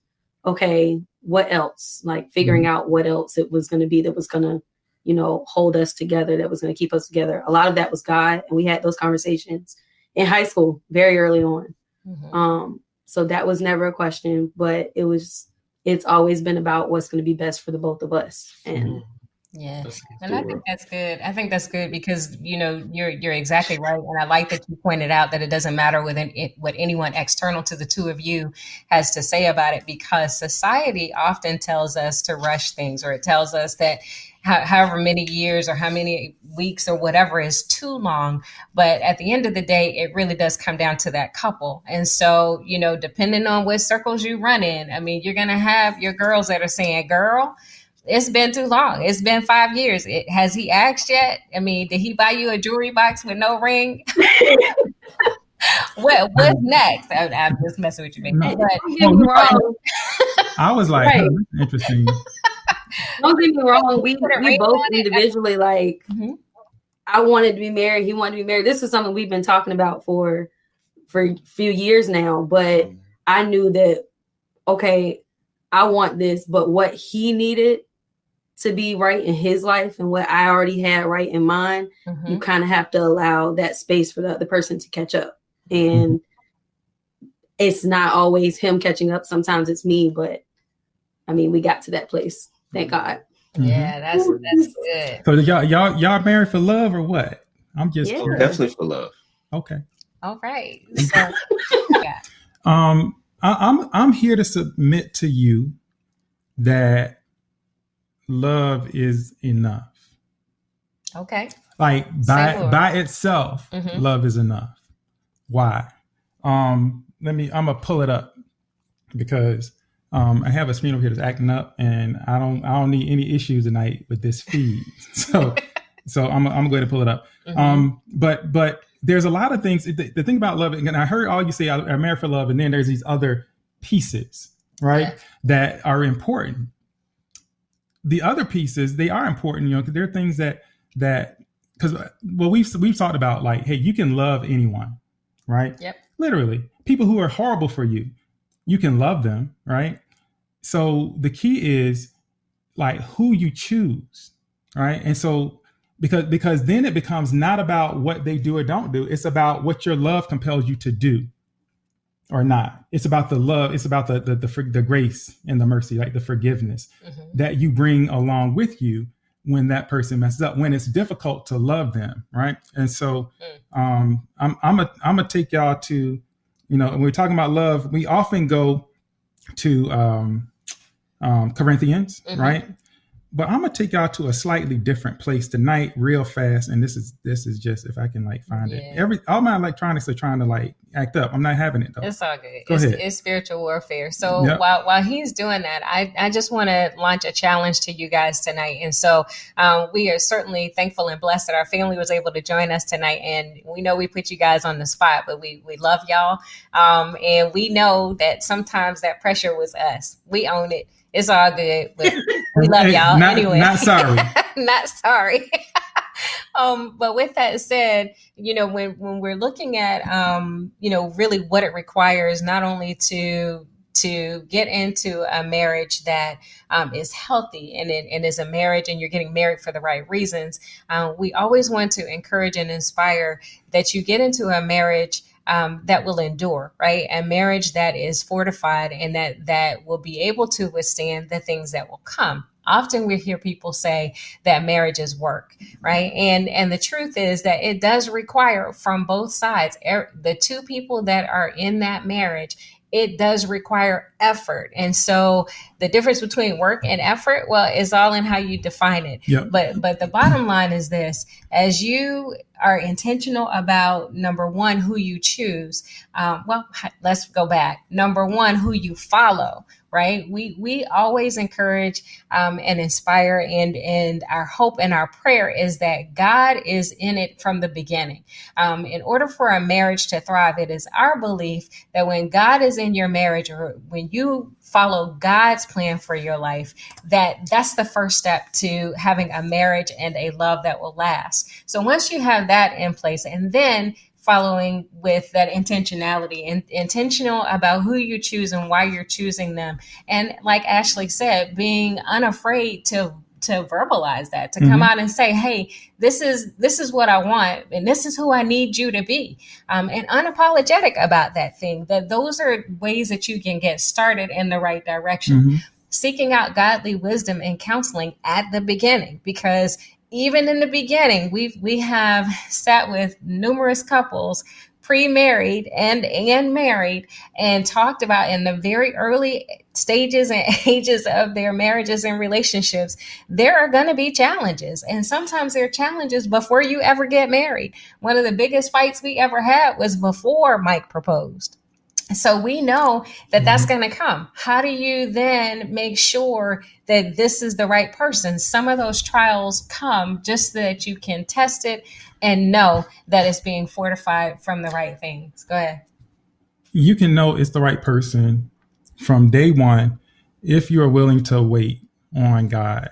okay, what else? Like figuring mm-hmm. out what else it was going to be that was going to, you know, hold us together, that was going to keep us together. A lot of that was God. And we had those conversations in high school very early on. Mm-hmm. Um, so that was never a question, but it was, it's always been about what's going to be best for the both of us. And yeah, and I think that's good. I think that's good because, you know, you're, you're exactly right. And I like that you pointed out that it doesn't matter with an, it, what anyone external to the two of you has to say about it, because society often tells us to rush things, or it tells us that how, however many years or how many weeks or whatever is too long. But at the end of the day, it really does come down to that couple. And so, you know, depending on what circles you run in, I mean, you're going to have your girls that are saying, girl, it's been too long. It's been five years. It, has he asked yet? I mean, did he buy you a jewelry box with no ring? what What's next? I, I'm just messing with you, man. No. But, oh, I was like, right. Huh, interesting. Don't get me wrong. We, we both individually, like, mm-hmm. I wanted to be married. He wanted to be married. This is something we've been talking about for, for a few years now. But I knew that, okay, I want this. But what he needed to be right in his life and what I already had right in mine, mm-hmm. you kind of have to allow that space for the other person to catch up. And mm-hmm. it's not always him catching up. Sometimes it's me. But, I mean, we got to that place. Thank God. Mm-hmm. Yeah, that's that's good. So y'all y'all y'all married for love or what? I'm just yeah. definitely for love. Okay. All right. So, yeah. Um, I, I'm I'm here to submit to you that love is enough. Okay. Like by by itself, mm-hmm. love is enough. Why? Um, let me. I'm gonna pull it up because. Um, I have a screen over here that's acting up, and I don't, I don't need any issues tonight with this feed. So, so I'm, I'm going to pull it up. Mm-hmm. Um, but, but there's a lot of things. The, the thing about love, and I heard all you say, I'm married for love, and then there's these other pieces, right, yeah. that are important. The other pieces, they are important, you know, because there are things that that because well, we've we've talked about like, hey, you can love anyone, right? Yep. Literally, people who are horrible for you. You can love them, right? So the key is like who you choose, right? And so because because then it becomes not about what they do or don't do. It's about what your love compels you to do or not. It's about the love. It's about the the the, the grace and the mercy, like the forgiveness mm-hmm. that you bring along with you when that person messes up, when it's difficult to love them, right? And so um, I'm I'm a, I'm gonna take y'all to. You know, when we're talking about love, we often go to um, um, Corinthians, mm-hmm. right? But I'm gonna take y'all to a slightly different place tonight, real fast. And this is this is just if I can like find yeah. it. Every all my electronics are trying to like act up. I'm not having it though. It's all good. Go it's, ahead. It's spiritual warfare. So yep. while while he's doing that, I I just want to launch a challenge to you guys tonight. And so um, we are certainly thankful and blessed that our family was able to join us tonight. And we know we put you guys on the spot, but we we love y'all. Um, and we know that sometimes that pressure was us. We own it. It's all good. But we love y'all. Not, anyway. Not sorry. Not sorry. Um, but with that said, you know, when, when we're looking at, um, you know, really what it requires, not only to to get into a marriage that um, is healthy and, it, and is a marriage and you're getting married for the right reasons, uh, we always want to encourage and inspire that you get into a marriage Um, that will endure, right? A marriage that is fortified and that that will be able to withstand the things that will come. Often we hear people say that marriage is work, right? And and the truth is that it does require from both sides, er, the two people that are in that marriage, it does require effort. And so the difference between work and effort, well, is all in how you define it. Yep. But but the bottom line is this, as you are intentional about, number one, who you choose. Um, well, let's go back. Number one, who you follow, right? We we always encourage um, and inspire, and and our hope and our prayer is that God is in it from the beginning. Um, in order for a marriage to thrive, it is our belief that when God is in your marriage, or when you follow God's plan for your life, that that's the first step to having a marriage and a love that will last. So once you have that in place, and then following with that intentionality and intentional about who you choose and why you're choosing them. And like Ashley said, being unafraid to to verbalize that, to mm-hmm. come out and say, hey, this is this is what I want, and this is who I need you to be, um, and unapologetic about that thing. That those are ways that you can get started in the right direction, mm-hmm. seeking out godly wisdom and counseling at the beginning, because even in the beginning, we we have sat with numerous couples, pre-married and and married, and talked about in the very early stages and ages of their marriages and relationships, there are going to be challenges. And sometimes there are challenges before you ever get married. One of the biggest fights we ever had was before Mike proposed. So we know that that's going to come. How do you then make sure that this is the right person? Some of those trials come just so that you can test it and know that it's being fortified from the right things. Go ahead. You can know it's the right person from day one if you are willing to wait on God.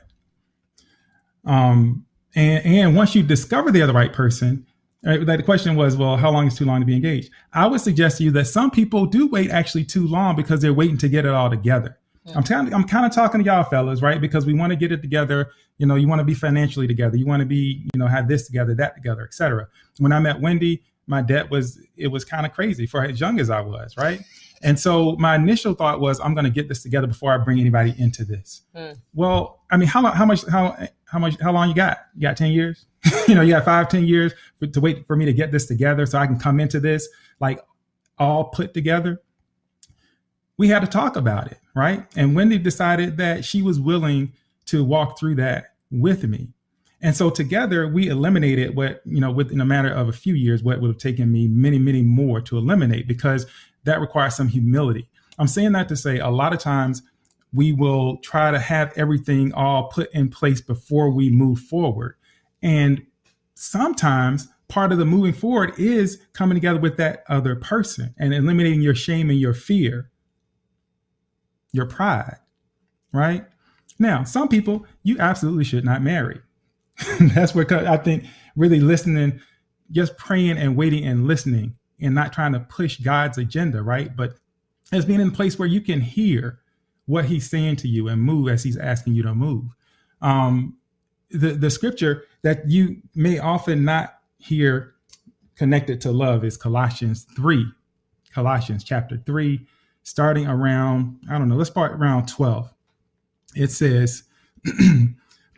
Um, and, and once you discover they are the right person, right, like the question was, well, how long is too long to be engaged? I would suggest to you that some people do wait actually too long because they're waiting to get it all together. Yeah. I'm, t- I'm kind of talking to y'all fellas, right? Because we want to get it together. You know, you want to be financially together. You want to be, you know, have this together, that together, et cetera. When I met Wendy, my debt was, it was kind of crazy for as young as I was, right? And so my initial thought was, I'm going to get this together before I bring anybody into this. Mm. Well, I mean, how long, how much, how, how much, how long you got? You got ten years? You know, you got five, ten years to wait for me to get this together so I can come into this, like, all put together. We had to talk about it, right? And Wendy decided that she was willing to walk through that with me. And so together we eliminated what, you know, within a matter of a few years, what would have taken me many, many more to eliminate, because that requires some humility. I'm saying that to say a lot of times we will try to have everything all put in place before we move forward. And sometimes part of the moving forward is coming together with that other person and eliminating your shame and your fear, your pride, right? Now, some people you absolutely should not marry. That's where I think really listening, just praying and waiting and listening and not trying to push God's agenda, right? But as being in a place where you can hear what he's saying to you and move as he's asking you to move. Um, the, the scripture that you may often not hear connected to love is Colossians three, Colossians chapter three, starting around, I don't know, let's start around twelve. It says,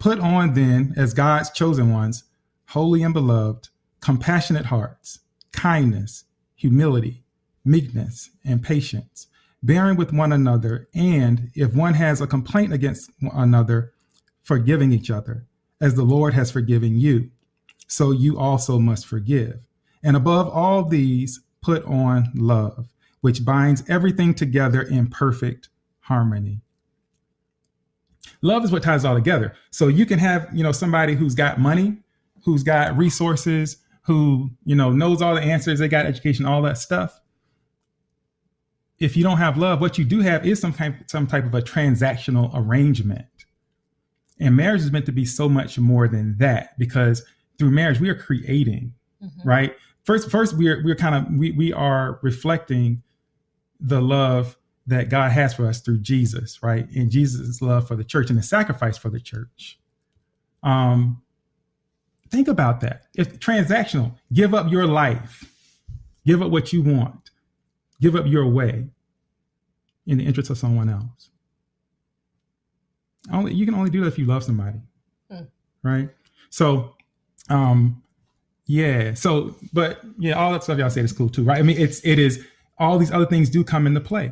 put on then as God's chosen ones, holy and beloved, compassionate hearts, kindness, humility, meekness, and patience, bearing with one another. And if one has a complaint against another, forgiving each other, as the Lord has forgiven you, so you also must forgive. And above all these, put on love, which binds everything together in perfect harmony. Love is what ties it all together. So you can have, you know, somebody who's got money, who's got resources, who, you know, knows all the answers, they got education, all that stuff. If you don't have love, what you do have is some kind, some type of a transactional arrangement. And marriage is meant to be so much more than that, because through marriage, we are creating, mm-hmm. right? First, first we're we're kind of we we are reflecting the love that God has for us through Jesus, right? And Jesus' love for the church and the sacrifice for the church. Um, think about that. If transactional, give up your life, give up what you want, give up your way in the interest of someone else. Only you can only do that if you love somebody, hmm. right? So, um, yeah. So, but yeah, all that stuff y'all said is cool too, right? I mean, it's it is all these other things do come into play.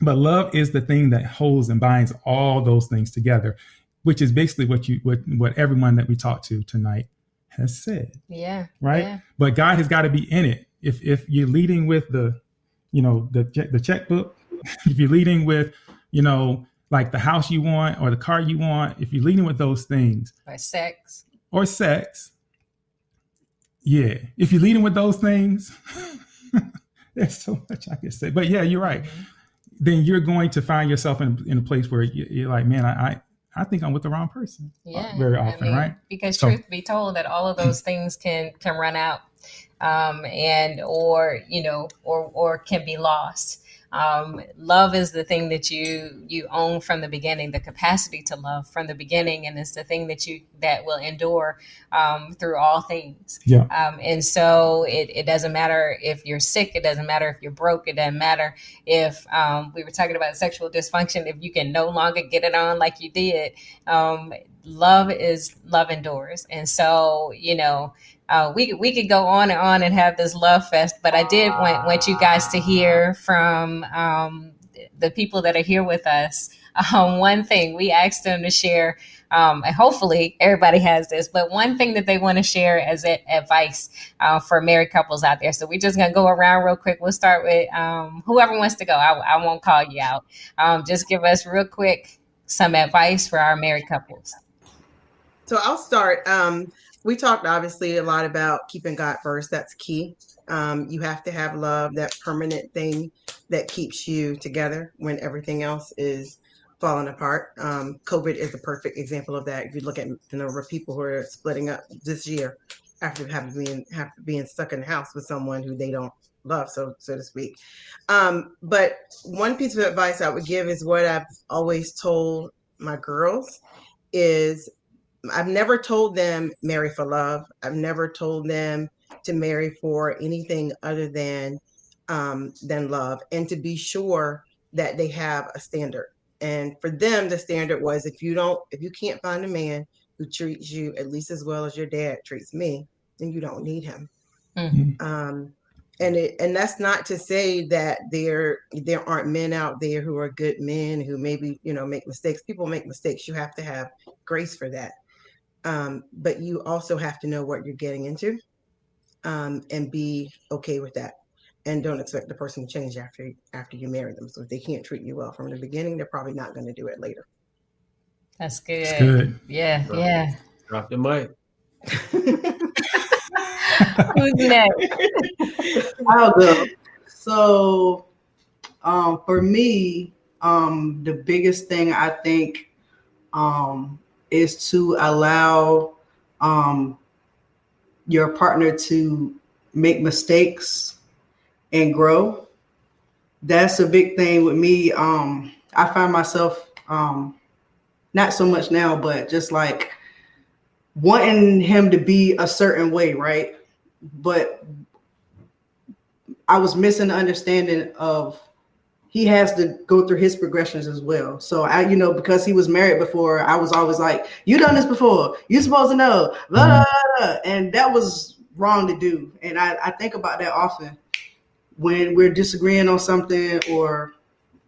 But love is the thing that holds and binds all those things together, which is basically what you what, what everyone that we talked to tonight has said. Yeah. Right. Yeah. But God has got to be in it. If if you're leading with the, you know, the the checkbook, if you're leading with, you know, like the house you want or the car you want, if you're leading with those things, or sex, or sex, yeah, if you're leading with those things, there's so much I could say. But yeah, you're right. Mm-hmm. Then you're going to find yourself in, in a place where you're like, man, I, I, I think I'm with the wrong person. Yeah, very often, I mean, right? Because so, truth be told, that all of those things can can run out, um, and or you know, or or can be lost. Um, love is the thing that you you own from the beginning, the capacity to love from the beginning, and it's the thing that you that will endure um, through all things. Yeah. Um, and so it, it doesn't matter if you're sick, it doesn't matter if you're broke, it doesn't matter if um, we were talking about sexual dysfunction. If you can no longer get it on like you did, um, love is love endures. And so you know. Uh, we we could go on and on and have this love fest, but I did want, want you guys to hear from um, the people that are here with us. Um, one thing we asked them to share, um, and hopefully everybody has this, but one thing that they want to share as a, advice uh, for married couples out there. So we're just going to go around real quick. We'll start with um, whoever wants to go. I, I won't call you out. Um, just give us real quick some advice for our married couples. So I'll start. Um We talked obviously a lot about keeping God first. That's key. Um, you have to have love, that permanent thing that keeps you together when everything else is falling apart. Um, COVID is a perfect example of that. If you look at the number of people who are splitting up this year after having been after being stuck in the house with someone who they don't love, so so to speak. Um, but one piece of advice I would give is what I've always told my girls is. I've never told them marry for love. I've never told them to marry for anything other than um, than love, and to be sure that they have a standard. And for them, the standard was if you don't, if you can't find a man who treats you at least as well as your dad treats me, then you don't need him. Mm-hmm. Um, and it, and that's not to say that there there aren't men out there who are good men who maybe you know make mistakes. People make mistakes. You have to have grace for that. Um, but you also have to know what you're getting into, um, and be okay with that. And don't expect the person to change after after you marry them. So if they can't treat you well from the beginning, they're probably not going to do it later. That's good. That's good. Yeah, drop, yeah. Drop the mic. Who's next? I'll go. So um, for me, um, the biggest thing I think um, is to allow um, your partner to make mistakes and grow. That's a big thing with me. Um, I find myself, um, not so much now, but just like wanting him to be a certain way, right? But I was missing the understanding of he has to go through his progressions as well. So I, you know, because he was married before, I was always like, you done this before, you supposed to know, blah, blah, blah. And that was wrong to do. And I, I think about that often when we're disagreeing on something or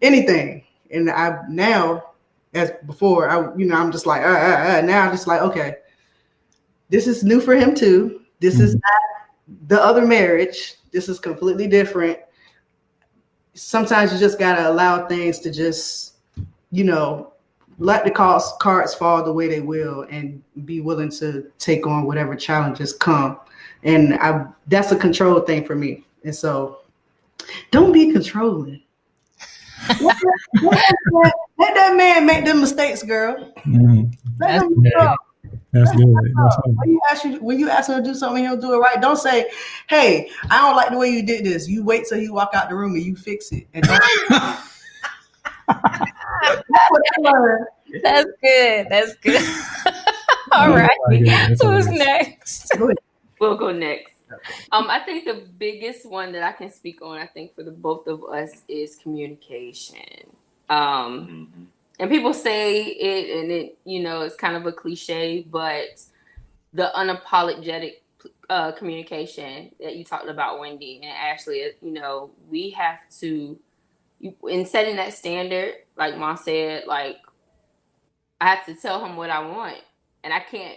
anything. And I, now as before, I, you know, I'm just like, uh, uh, uh. Now I'm just like, okay, this is new for him too. This mm-hmm. is not the other marriage. This is completely different. Sometimes you just gotta allow things to just, you know, let the cards fall the way they will, and be willing to take on whatever challenges come. And I, that's a control thing for me. And so, don't be controlling. let, let, let, let that man make them mistakes, girl. Mm-hmm. Let him grow. That's good. That's good. When you ask you, when you ask him to do something, he'll do it right. Don't say, "Hey, I don't like the way you did this." You wait till you walk out the room and you fix it. And don't that's good. That's good. All right. Who's next? We'll go next. Um, I think the biggest one that I can speak on, I think for the both of us, is communication. Um, mm-hmm. And people say it, and it, you know, it's kind of a cliche, but the unapologetic uh, communication that you talked about, Wendy and Ashley, you know, we have to, in setting that standard, like Ma said, like, I have to tell him what I want, and I can't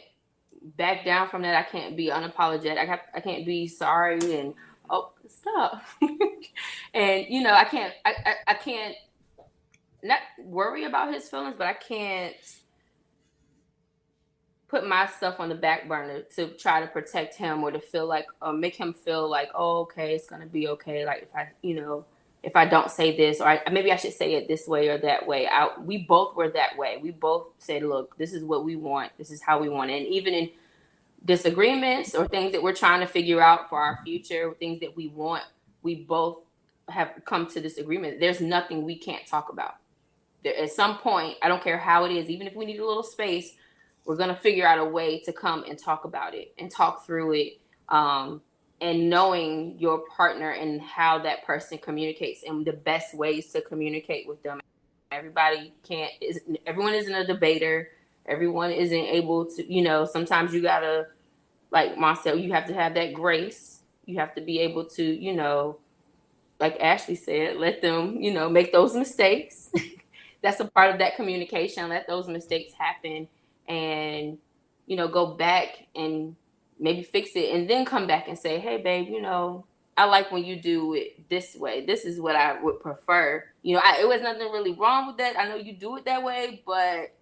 back down from that. I can't be unapologetic. I, have, I can't be sorry and, oh, stop. And, you know, I can't, I, I, I can't, not worry about his feelings, but I can't put myself on the back burner to try to protect him or to feel like, or make him feel like, oh, okay, it's going to be okay. Like if I, you know, if I don't say this, or I, maybe I should say it this way or that way. I, we both were that way. We both said, look, this is what we want. This is how we want it. And even in disagreements or things that we're trying to figure out for our future, things that we want, we both have come to this agreement. There's nothing we can't talk about. There, at some point, I don't care how it is, even if we need a little space, we're going to figure out a way to come and talk about it and talk through it. Um, and knowing your partner and how that person communicates and the best ways to communicate with them. Everybody can't, is, everyone isn't a debater. Everyone isn't able to, you know, sometimes you got to, like Marcel, you have to have that grace. You have to be able to, you know, like Ashley said, let them, you know, make those mistakes. That's a part of that communication. Let those mistakes happen and, you know, go back and maybe fix it and then come back and say, hey, babe, you know, I like when you do it this way. This is what I would prefer. You know, I, it was nothing really wrong with that. I know you do it that way, but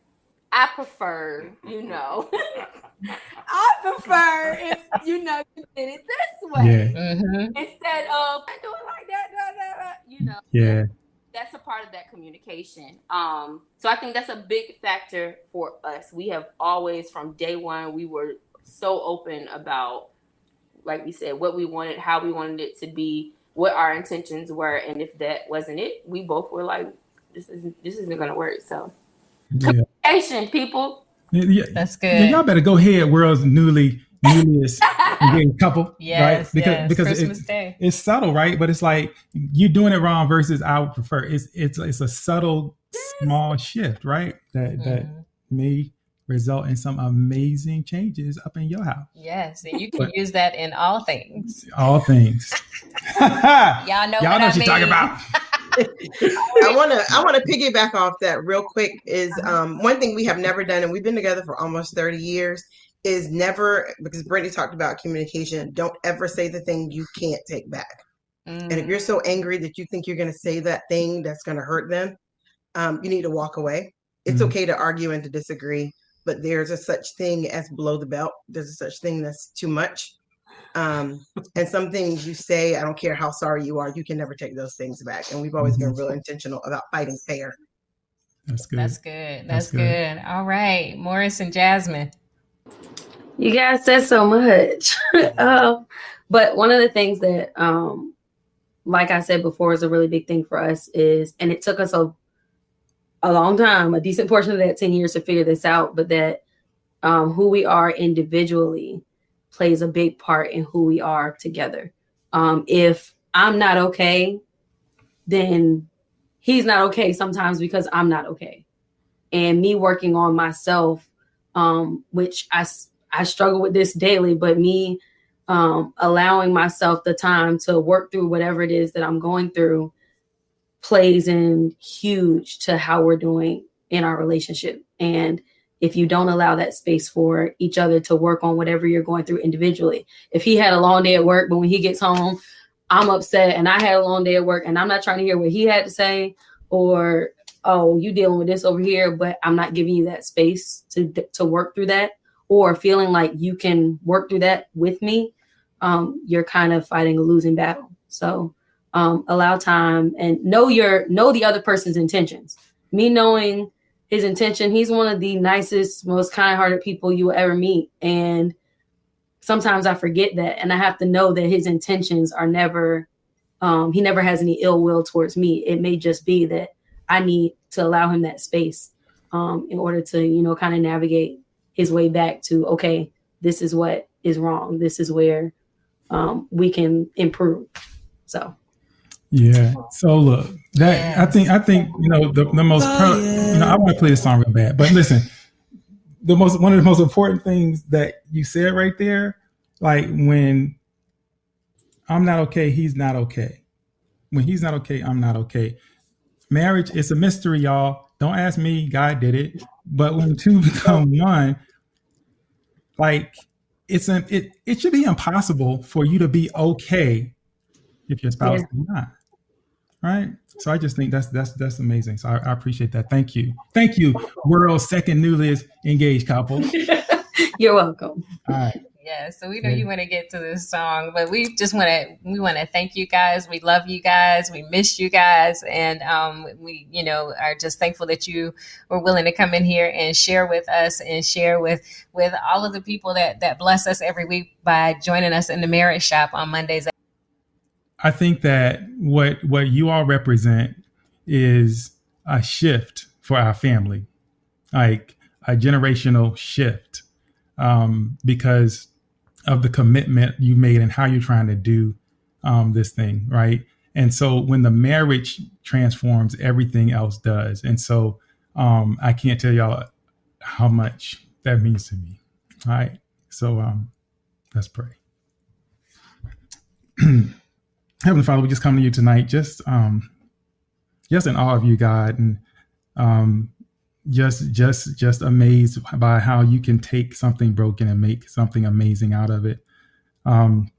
I prefer, you know, I prefer if, you know, you did it this way. Yeah. Uh-huh. Instead of, I do it like that, da, da, da, you know. Yeah. That's a part of that communication. Um, so I think that's a big factor for us. We have always, from day one, we were so open about, like we said, what we wanted, how we wanted it to be, what our intentions were. And if that wasn't it, we both were like, this isn't, this isn't going to work. So yeah. Communication, people. Yeah, yeah. That's good. Yeah, y'all better go ahead, world's newly, newest couple. Yes, right? Because, yes. Because Christmas it, Day. It's subtle, right? But it's like, you're doing it wrong versus I would prefer. It's it's it's a subtle, yes. Small shift, right? That mm-hmm. that may result in some amazing changes up in your house. Yes, and you can but, use that in all things. All things. Y'all know y'all what, know what you're talking about. I want to I want to piggyback off that real quick is um, one thing we have never done, and we've been together for almost thirty years, is never, because Brittany talked about communication, don't ever say the thing you can't take back. Mm. And if you're so angry that you think you're going to say that thing that's going to hurt them, um, you need to walk away. It's mm. okay to argue and to disagree, but there's a such thing as below the belt. There's a such thing that's too much. Um, and some things you say, I don't care how sorry you are, you can never take those things back. And we've always been real intentional about fighting fair. That's good. That's good. That's, That's good. good. All right. Morris and Jasmine. You guys said so much. um, but one of the things that, um, like I said before, is a really big thing for us is, and it took us a, a long time, a decent portion of that ten years to figure this out, but that um, who we are individually plays a big part in who we are together. Um, if I'm not okay, then he's not okay sometimes because I'm not okay. And me working on myself, um, which I, I struggle with this daily, but me um, allowing myself the time to work through whatever it is that I'm going through plays in huge to how we're doing in our relationship. And if you don't allow that space for each other to work on whatever you're going through individually. If he had a long day at work, but when he gets home, I'm upset and I had a long day at work and I'm not trying to hear what he had to say, or, oh, you dealing with this over here, but I'm not giving you that space to to work through that, or feeling like you can work through that with me, um, you're kind of fighting a losing battle. So um, allow time and know your know the other person's intentions. Me knowing his intention. He's one of the nicest, most kind-hearted people you will ever meet. And sometimes I forget that. And I have to know that his intentions are never, um, he never has any ill will towards me. It may just be that I need to allow him that space um, in order to, you know, kind of navigate his way back to, okay, this is what is wrong. This is where um, we can improve. So. Yeah. So look, that I think I think you know the, the most pro- you know I want to play this song real bad, but listen, the most one of the most important things that you said right there, like when I'm not okay, he's not okay. When he's not okay, I'm not okay. Marriage is a mystery, y'all. Don't ask me. God did it. But when two become one, like it's an it it should be impossible for you to be okay if your spouse yeah. is not. Right. So I just think that's that's that's amazing. So I, I appreciate that. Thank you. Thank you. World's second newest engaged couple. You're welcome. All right. Yeah. So we know you want to get to this song, but we just want to we want to thank you guys. We love you guys. We miss you guys. And um, we, you know, are just thankful that you were willing to come in here and share with us and share with with all of the people that that bless us every week by joining us in the Marriage Shop on Mondays. I think that what what you all represent is a shift for our family, like a generational shift, um, because of the commitment you made and how you're trying to do um, this thing, right? And so when the marriage transforms, everything else does. And so um, I can't tell y'all how much that means to me. All right. So um, let's pray. Heavenly Father, we just come to you tonight, just um, just in awe of you, God, and um, just just just amazed by how you can take something broken and make something amazing out of it. Um,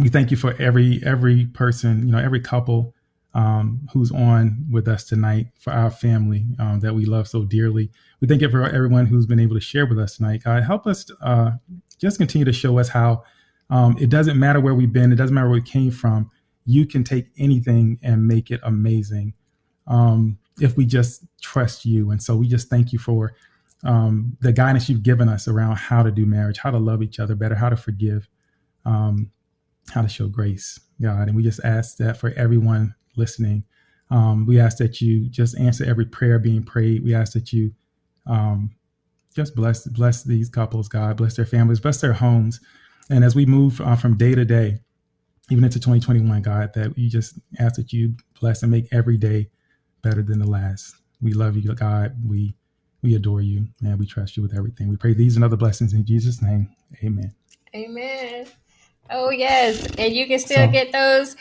we thank you for every every person, you know, every couple um, who's on with us tonight, for our family um, that we love so dearly. We thank you for everyone who's been able to share with us tonight. God, help us uh, just continue to show us how um, it doesn't matter where we've been, it doesn't matter where we came from. You can take anything and make it amazing um, if we just trust you. And so we just thank you for um, the guidance you've given us around how to do marriage, how to love each other better, how to forgive, um, how to show grace, God. And we just ask that for everyone listening. Um, we ask that you just answer every prayer being prayed. We ask that you um, just bless, bless these couples, God, bless their families, bless their homes. And as we move uh, from day to day, even into twenty twenty-one, God, that you just ask that you bless and make every day better than the last. We love you, God. We we adore you, and we trust you with everything. We pray these and other blessings in Jesus' name. Amen. Amen. Oh, yes. And you can still so, get those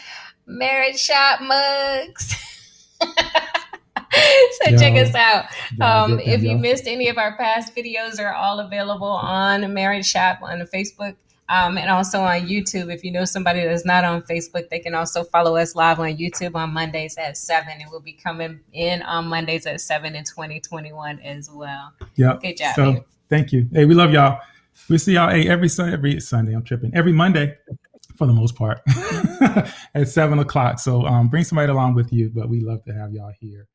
Marriage Shop mugs. So yo, check us out. Um, yo, them, if yo. you missed any of our past videos, they're all available on Marriage Shop on Facebook. Um, and also on YouTube, if you know somebody that's not on Facebook, they can also follow us live on YouTube on Mondays at seven. And we'll be coming in on Mondays at seven in twenty twenty-one as well. Yep. Good job. So, man. Thank you. Hey, we love y'all. We see y'all hey, every, sun- every Sunday. I'm tripping. Every Monday, for the most part, at seven o'clock. So um, bring somebody along with you. But we love to have y'all here.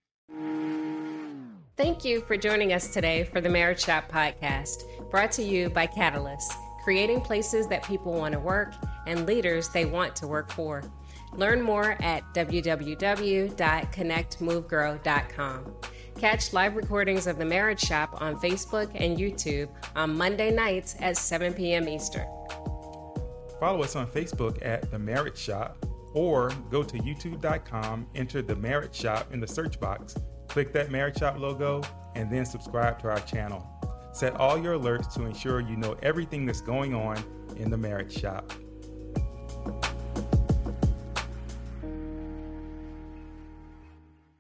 Thank you for joining us today for the Marriage Shop podcast, brought to you by Catalyst. Creating places that people want to work and leaders they want to work for. Learn more at w w w dot connect move grow dot com. Catch live recordings of The Marriage Shop on Facebook and YouTube on Monday nights at seven p.m. Eastern. Follow us on Facebook at The Marriage Shop or go to youtube dot com, enter The Marriage Shop in the search box, click that Marriage Shop logo, and then subscribe to our channel. Set all your alerts to ensure you know everything that's going on in the Marriage Shop.